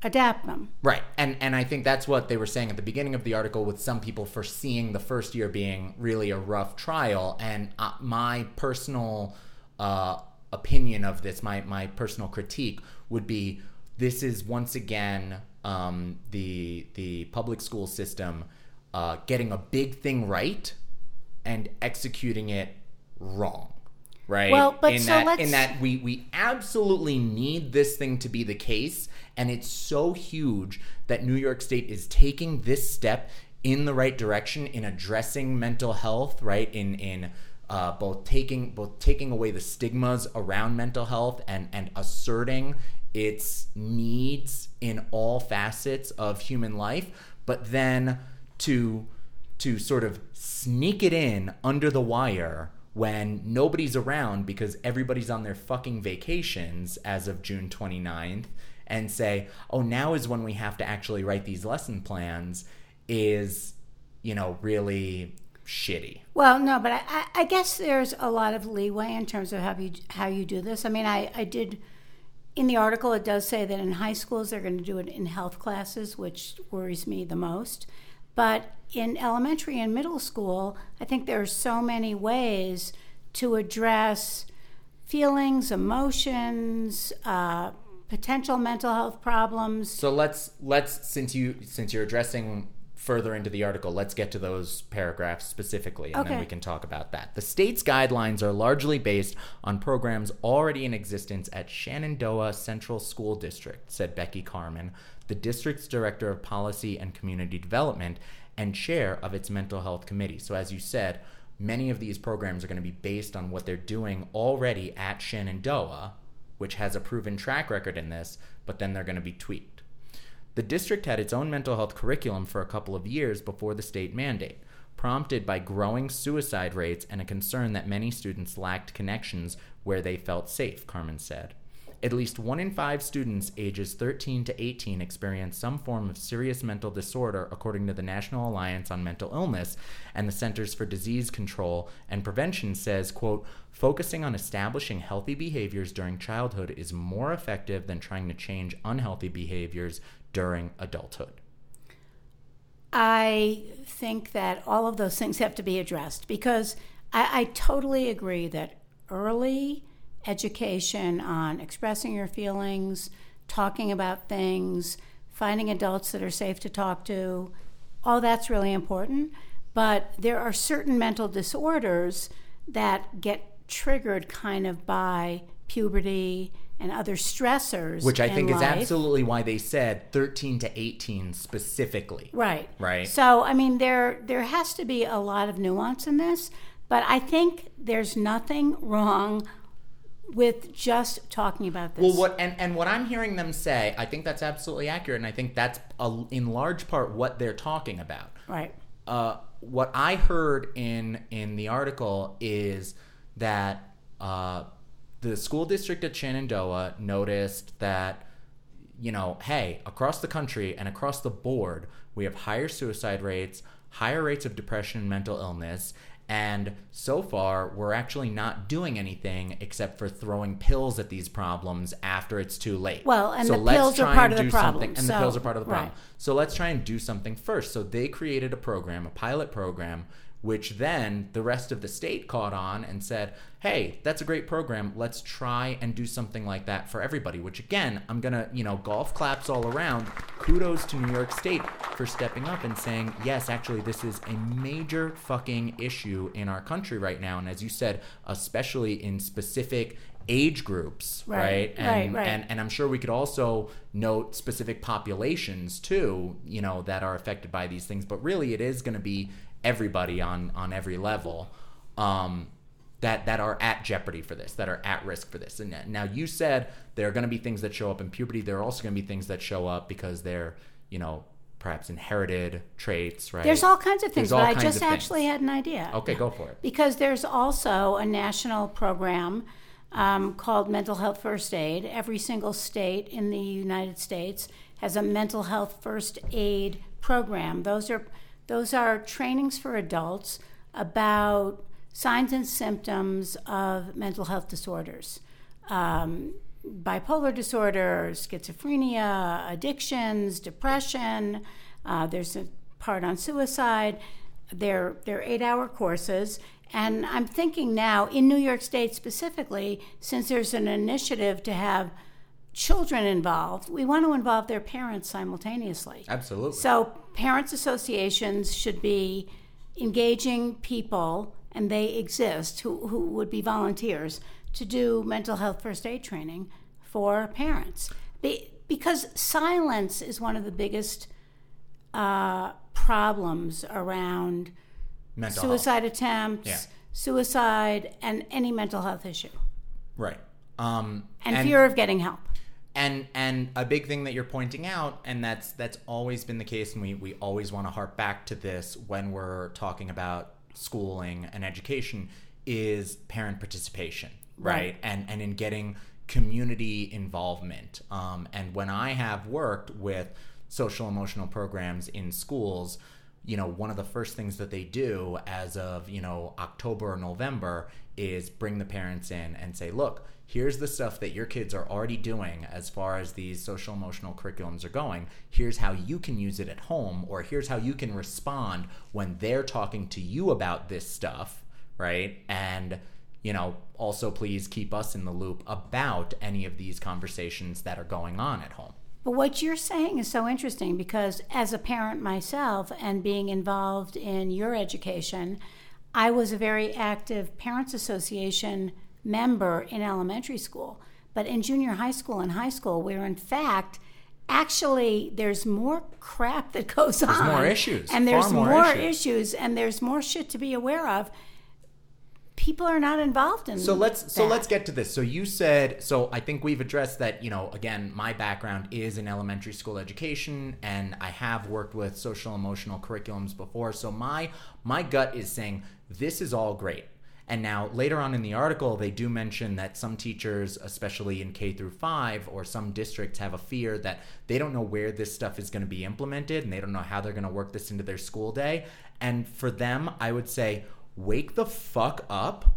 adapt them. Right. And I think that's what they were saying at the beginning of the article, with some people foreseeing the first year being really a rough trial. And my personal opinion of this, my personal critique would be, this is once again the public school system getting a big thing right and executing it wrong. Right. Well, but we absolutely need this thing to be the case, and it's so huge that New York State is taking this step in the right direction in addressing mental health, right? In both taking away the stigmas around mental health and asserting its needs in all facets of human life, but then to sort of sneak it in under the wire when nobody's around because everybody's on their fucking vacations as of June 29th, and say, oh, now is when we have to actually write these lesson plans, is, you know, really shitty. Well, no, but I guess there's a lot of leeway in terms of how you do this. I mean, I did, in the article, it does say that in high schools they're going to do it in health classes, which worries me the most. But in elementary and middle school, I think there are so many ways to address feelings, emotions, potential mental health problems. So let's since you're addressing further into the article, let's get to those paragraphs specifically, and then we can talk about that. The state's guidelines are largely based on programs already in existence at Shenandoah Central School District, said Becky Carmen, the district's director of policy and community development and chair of its mental health committee. So as you said, many of these programs are going to be based on what they're doing already at Shenandoah, which has a proven track record in this, but then they're going to be tweaked. The district had its own mental health curriculum for a couple of years before the state mandate, prompted by growing suicide rates and a concern that many students lacked connections where they felt safe, Carmen said. At least 1 in 5 students ages 13 to 18 experience some form of serious mental disorder, according to the National Alliance on Mental Illness, and the Centers for Disease Control and Prevention says, quote, focusing on establishing healthy behaviors during childhood is more effective than trying to change unhealthy behaviors during adulthood. I think that all of those things have to be addressed, because I totally agree that early education on expressing your feelings, talking about things, finding adults that are safe to talk to, all that's really important. But there are certain mental disorders that get triggered kind of by puberty and other stressors, which I think is absolutely why they said 13 to 18 specifically. Right. Right. So, I mean, there has to be a lot of nuance in this, but I think there's nothing wrong with just talking about this. Well, what I'm hearing them say, I think that's absolutely accurate, and I think that's in large part what they're talking about. Right. What I heard in the article is that the school district at Shenandoah noticed that, you know, hey, across the country and across the board, we have higher suicide rates, higher rates of depression and mental illness, And so far, we're actually not doing anything except for throwing pills at these problems after it's too late. Well, and the pills are part of the problem. And the pills are part of the problem. So let's try and do something first. So they created a program, a pilot program, which then the rest of the state caught on and said, hey, that's a great program. Let's try and do something like that for everybody, which again, I'm going to, golf claps all around. Kudos to New York State for stepping up and saying, yes, actually, this is a major fucking issue in our country right now. And as you said, especially in specific age groups, right? Right. And I'm sure we could also note specific populations too, that are affected by these things. But really, it is going to be everybody on every level that are at jeopardy for this, that are at risk for this. And now you said there are going to be things that show up in puberty. There are also going to be things that show up because they're, perhaps inherited traits, right? There's all kinds of things, but I just actually had an idea. Okay, go for it. Because there's also a national program called Mental Health First Aid. Every single state in the United States has a Mental Health First Aid program. Those are trainings for adults about signs and symptoms of mental health disorders, bipolar disorder, schizophrenia, addictions, depression. There's a part on suicide. They're 8-hour courses. And I'm thinking now, in New York State specifically, since there's an initiative to have children involved, we want to involve their parents simultaneously. Absolutely. So parents' associations should be engaging people, and they exist, who would be volunteers, to do mental health first aid training for parents. Because silence is one of the biggest problems around mental suicide health attempts, suicide, and any mental health issue. Right. And fear of getting help. And a big thing that you're pointing out, and that's always been the case, and we always want to harp back to this when we're talking about schooling and education, is parent participation, right? And in getting community involvement. And when I have worked with social emotional programs in schools, one of the first things that they do as of, October or November is bring the parents in and say, look, here's the stuff that your kids are already doing as far as these social emotional curriculums are going. Here's how you can use it at home, or here's how you can respond when they're talking to you about this stuff, right? And, also please keep us in the loop about any of these conversations that are going on at home. But what you're saying is so interesting, because as a parent myself and being involved in your education, I was a very active Parents Association member in elementary school, but in junior high school and high school, where in fact actually there's more crap that goes on. There's more issues. And there's more issues and there's more shit to be aware of. People are not involved in So let's get to this. So you said, so I think we've addressed that, again, my background is in elementary school education, and I have worked with social emotional curriculums before. So my gut is saying this is all great. And now later on in the article, they do mention that some teachers, especially in K-5, or some districts, have a fear that they don't know where this stuff is going to be implemented, and they don't know how they're going to work this into their school day. And for them, I would say, wake the fuck up.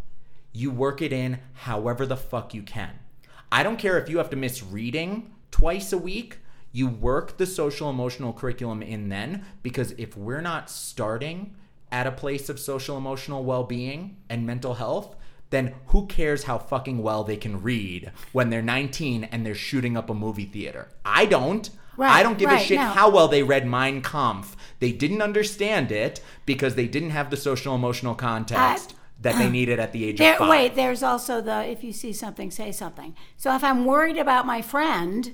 You work it in however the fuck you can. I don't care if you have to miss reading twice a week. You work the social emotional curriculum in then, because if we're not starting at a place of social emotional well-being and mental health, then who cares how fucking well they can read when they're 19 and they're shooting up a movie theater? I don't. Right, I don't give a shit how well they read Mein Kampf. They didn't understand it because they didn't have the social emotional context that they needed at the age of 5. Wait, there's also the if you see something, say something. So if I'm worried about my friend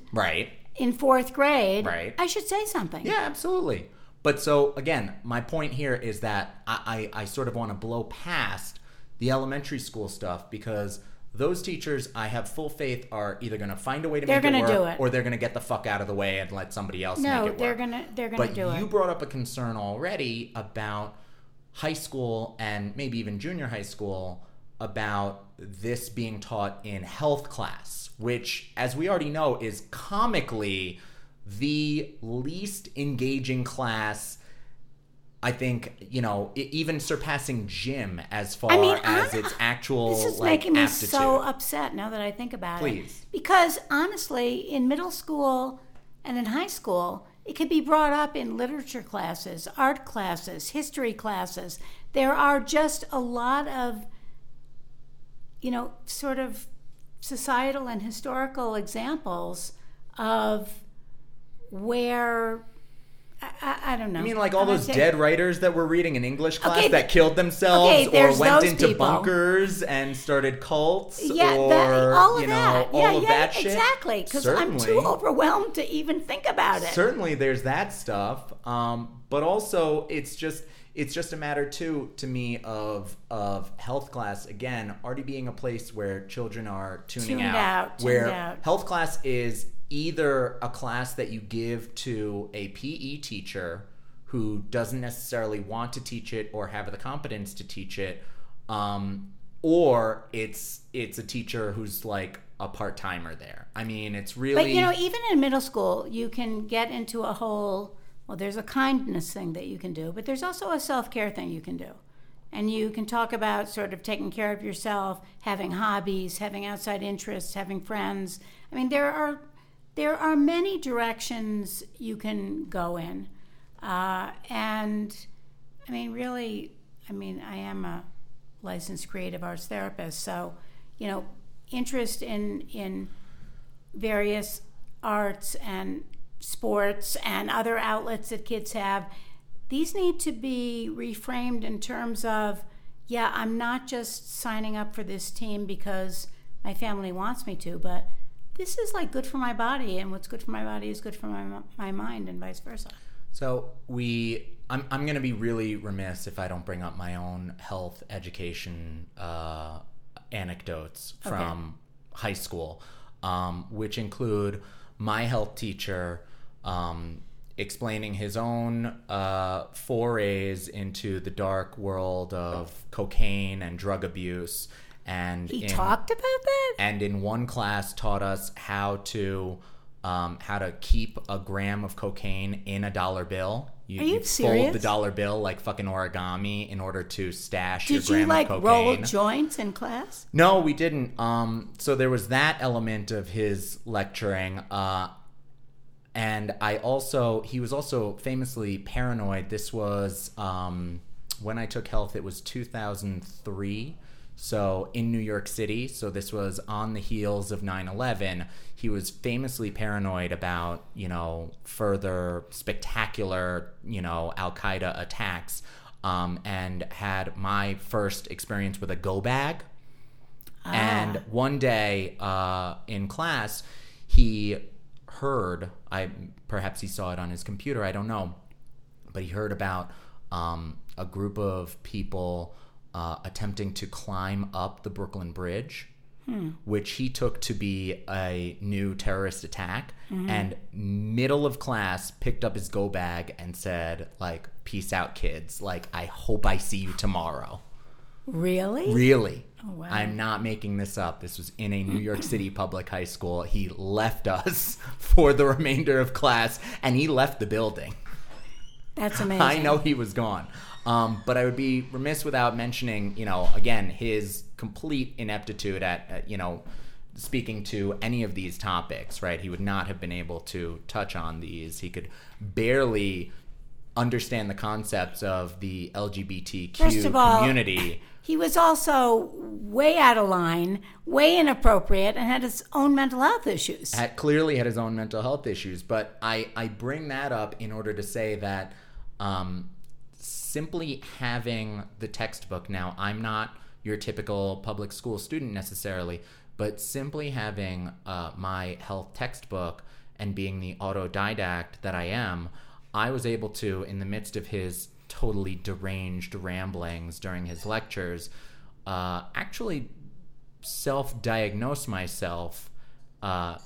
in 4th grade, I should say something. Yeah, absolutely. But so, again, my point here is that I sort of want to blow past the elementary school stuff, because those teachers, I have full faith, are either going to find a way to make it work, or they're going to get the fuck out of the way and let somebody else make it work. No, they're going to do it. But you brought up a concern already about high school and maybe even junior high school about this being taught in health class, which, as we already know, is comically the least engaging class I think, you know, even surpassing gym as far as its actual aptitude. This is making me so upset now that I think about it. Please. Because, honestly, in middle school and in high school, it could be brought up in literature classes, art classes, history classes. There are just a lot of, you know, sort of societal and historical examples of where... I don't know. I mean, like all those dead writers that we're reading in English class that killed themselves or went into bunkers and started cults or all of that shit. Exactly, because I'm too overwhelmed to even think about it. Certainly there's that stuff. But also it's just a matter too, to me, of health class, again, already being a place where children are tuning out. Health class is either a class that you give to a PE teacher who doesn't necessarily want to teach it or have the competence to teach it, or it's a teacher who's like a part-timer there. I mean, it's really... But, you know, even in middle school, you can get into a whole... Well, there's a kindness thing that you can do, but there's also a self-care thing you can do. And you can talk about sort of taking care of yourself, having hobbies, having outside interests, having friends. I mean, there are many directions you can go in. And I am a licensed creative arts therapist. So, you know, interest in various arts and sports and other outlets that kids have, these need to be reframed in terms of, yeah, I'm not just signing up for this team because my family wants me to, but this is like good for my body, and what's good for my body is good for my mind, and vice versa. So I'm going to be really remiss if I don't bring up my own health education anecdotes from high school, which include my health teacher explaining his own forays into the dark world of cocaine and drug abuse. And he talked about that? And in one class taught us how to keep a gram of cocaine in a dollar bill. Are you serious? Fold the dollar bill like fucking origami in order to stash your gram of cocaine. Did you, like, roll joints in class? No, we didn't. So there was that element of his lecturing. And he was also famously paranoid. This was when I took health, it was 2003. So in New York City, so this was on the heels of 9/11, he was famously paranoid about, you know, further spectacular, you know, Al-Qaeda attacks, and had my first experience with a go bag. Ah. And one day in class, he heard, perhaps he saw it on his computer, I don't know, but he heard about a group of people attempting to climb up the Brooklyn Bridge, which he took to be a new terrorist attack, and middle of class picked up his go bag and said, like, peace out, kids. Like, I hope I see you tomorrow. Really? Really. Oh, wow. I'm not making this up. This was in a New York City public high school. He left us for the remainder of class, and he left the building. That's amazing. I know he was gone. But I would be remiss without mentioning, you know, again, his complete ineptitude at, you know, speaking to any of these topics, right? He would not have been able to touch on these. He could barely understand the concepts of the LGBTQ First of all, community. He was also way out of line, way inappropriate, and had his own mental health issues. Clearly had his own mental health issues. But I bring that up in order to say that... simply having the textbook, now I'm not your typical public school student necessarily, but simply having my health textbook and being the autodidact that I am, I was able to, in the midst of his totally deranged ramblings during his lectures, actually self-diagnose myself, that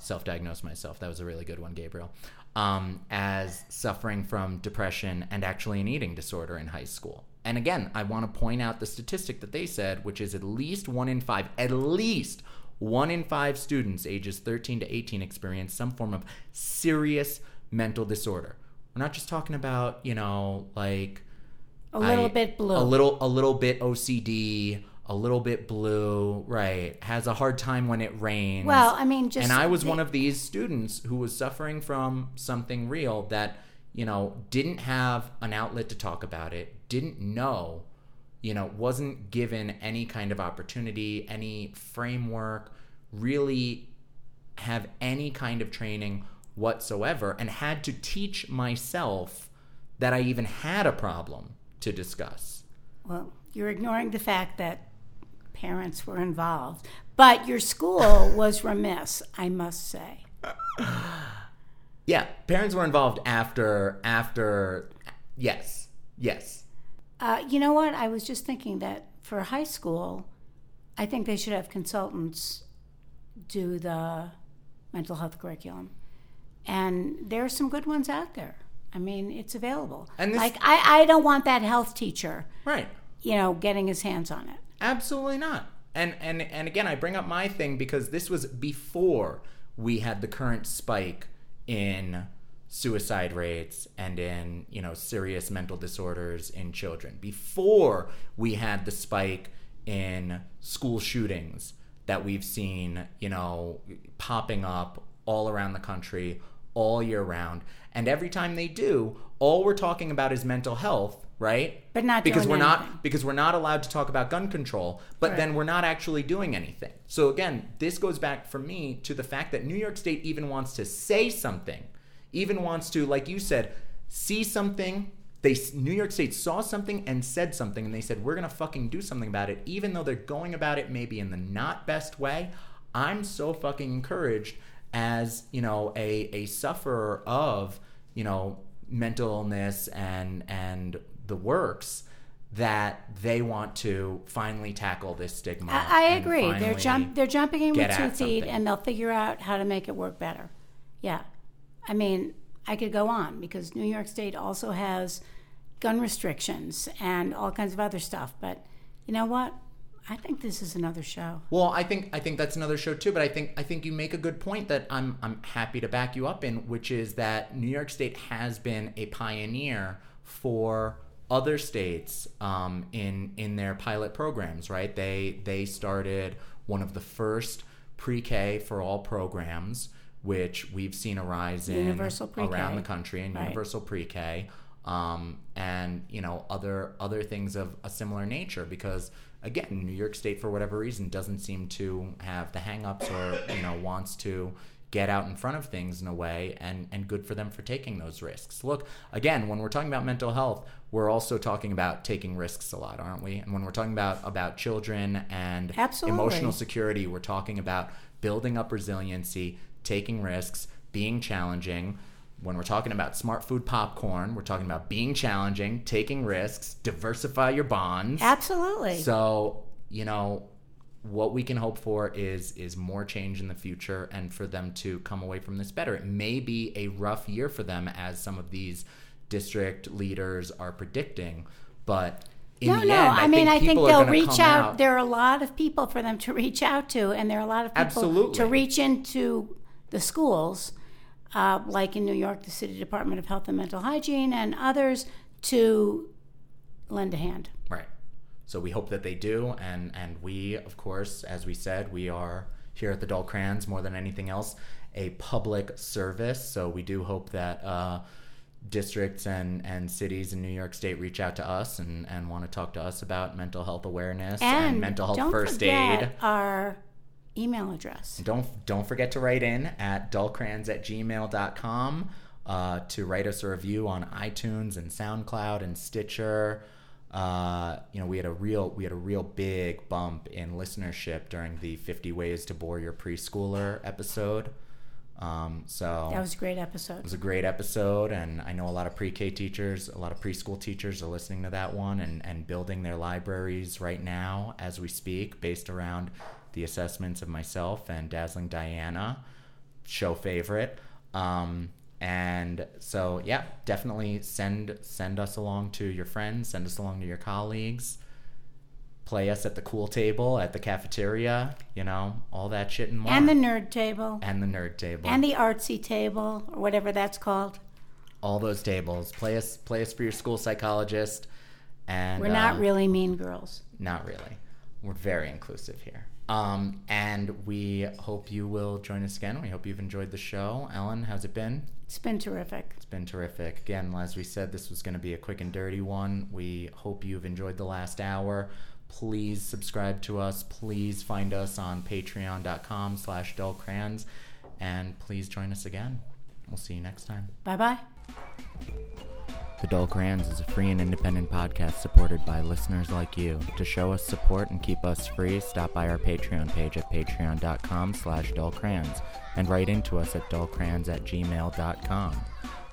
was a really good one, Gabriel, as suffering from depression and actually an eating disorder in high school. And again, I want to point out the statistic that they said, which is at least one in five students ages 13 to 18 experience some form of serious mental disorder. We're not just talking about, you know, like A little bit blue. A little bit OCD, a little bit blue, right? Has a hard time when it rains. Well, I mean, just... And I was one of these students who was suffering from something real that, you know, didn't have an outlet to talk about it, didn't know, you know, wasn't given any kind of opportunity, any framework, really have any kind of training whatsoever, and had to teach myself that I even had a problem to discuss. Well, you're ignoring the fact that parents were involved, but your school was remiss, I must say. Yeah, parents were involved after, yes. You know what? I was just thinking that for high school, I think they should have consultants do the mental health curriculum. And there are some good ones out there. I mean, it's available. And this, like, I don't want that health teacher, right? You know, getting his hands on it. Absolutely not. And again, I bring up my thing because this was before we had the current spike in suicide rates and in, you know, serious mental disorders in children. Before we had the spike in school shootings that we've seen, you know, popping up all around the country all year round. And every time they do, all we're talking about is mental health, right? But not because doing because we're not allowed to talk about gun control, but then we're not actually doing anything. So again, this goes back for me to the fact that New York State even wants to say something, even wants to, like you said, see something. New York State saw something and said something, and they said, we're going to fucking do something about it, even though they're going about it maybe in the not best way. I'm so fucking encouraged as, you know, a sufferer of, you know, mental illness and the works, that they want to finally tackle this stigma. I agree. They're jumping in with two feet, and they'll figure out how to make it work better. Yeah. I mean, I could go on because New York State also has gun restrictions and all kinds of other stuff. But you know what? I think this is another show. Well, I think that's another show too, but I think you make a good point that I'm happy to back you up in, which is that New York State has been a pioneer for other states in their pilot programs, right? They started one of the first pre-K for all programs, which we've seen a rise in around the country, and universal pre-K, and, you know, other things of a similar nature, because again, New York State, for whatever reason, doesn't seem to have the hang-ups or, you know, wants to get out in front of things in a way, and good for them for taking those risks. Look, again, when we're talking about mental health, we're also talking about taking risks a lot, aren't we? And when we're talking about children and emotional security, we're talking about building up resiliency, taking risks, being challenging. When we're talking about smart food popcorn, we're talking about being challenging, taking risks, diversify your bonds. Absolutely. So, you know, what we can hope for is more change in the future, and for them to come away from this better. It may be a rough year for them, as some of these district leaders are predicting, but in the end, I think they'll reach out. There are a lot of people for them to reach out to, and there are a lot of people to reach into the schools. Like in New York, the City Department of Health and Mental Hygiene and others, to lend a hand. Right. So we hope that they do. And we, of course, as we said, we are here at the Dull Crayons, more than anything else, a public service. So we do hope that districts and cities in New York State reach out to us and want to talk to us about mental health awareness and mental health first aid. And don't forget our email address. Don't forget to write in at dullcrayons@gmail.com to write us a review on iTunes and SoundCloud and Stitcher. You know, we had a real big bump in listenership during the 50 Ways to Bore Your Preschooler episode. So that was a great episode. It was a great episode, and I know a lot of pre-K teachers, a lot of preschool teachers are listening to that one and building their libraries right now as we speak, based around the assessments of myself and Dazzling Diana, show favorite. And so, yeah, definitely send us along to your friends, send us along to your colleagues, play us at the cool table, at the cafeteria, you know, all that shit and more. And the nerd table. And the nerd table. And the artsy table, or whatever that's called. All those tables. Play us for your school psychologist. And we're not really mean girls. Not really. We're very inclusive here. And we hope you will join us again. We hope you've enjoyed the show. Ellen, how's it been? It's been terrific. It's been terrific. Again, as we said, this was going to be a quick and dirty one. We hope you've enjoyed the last hour. Please subscribe to us. Please find us on patreon.com/dullcrayons. And please join us again. We'll see you next time. Bye-bye. The Dull Crayons is a free and independent podcast supported by listeners like you. To show us support and keep us free, stop by our Patreon page at patreon.com/dullcrayons and write into us at dullcrayons@gmail.com.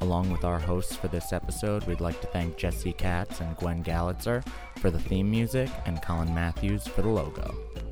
Along with our hosts for this episode, we'd like to thank Jesse Katz and Gwen Gallitzer for the theme music and Colin Matthews for the logo.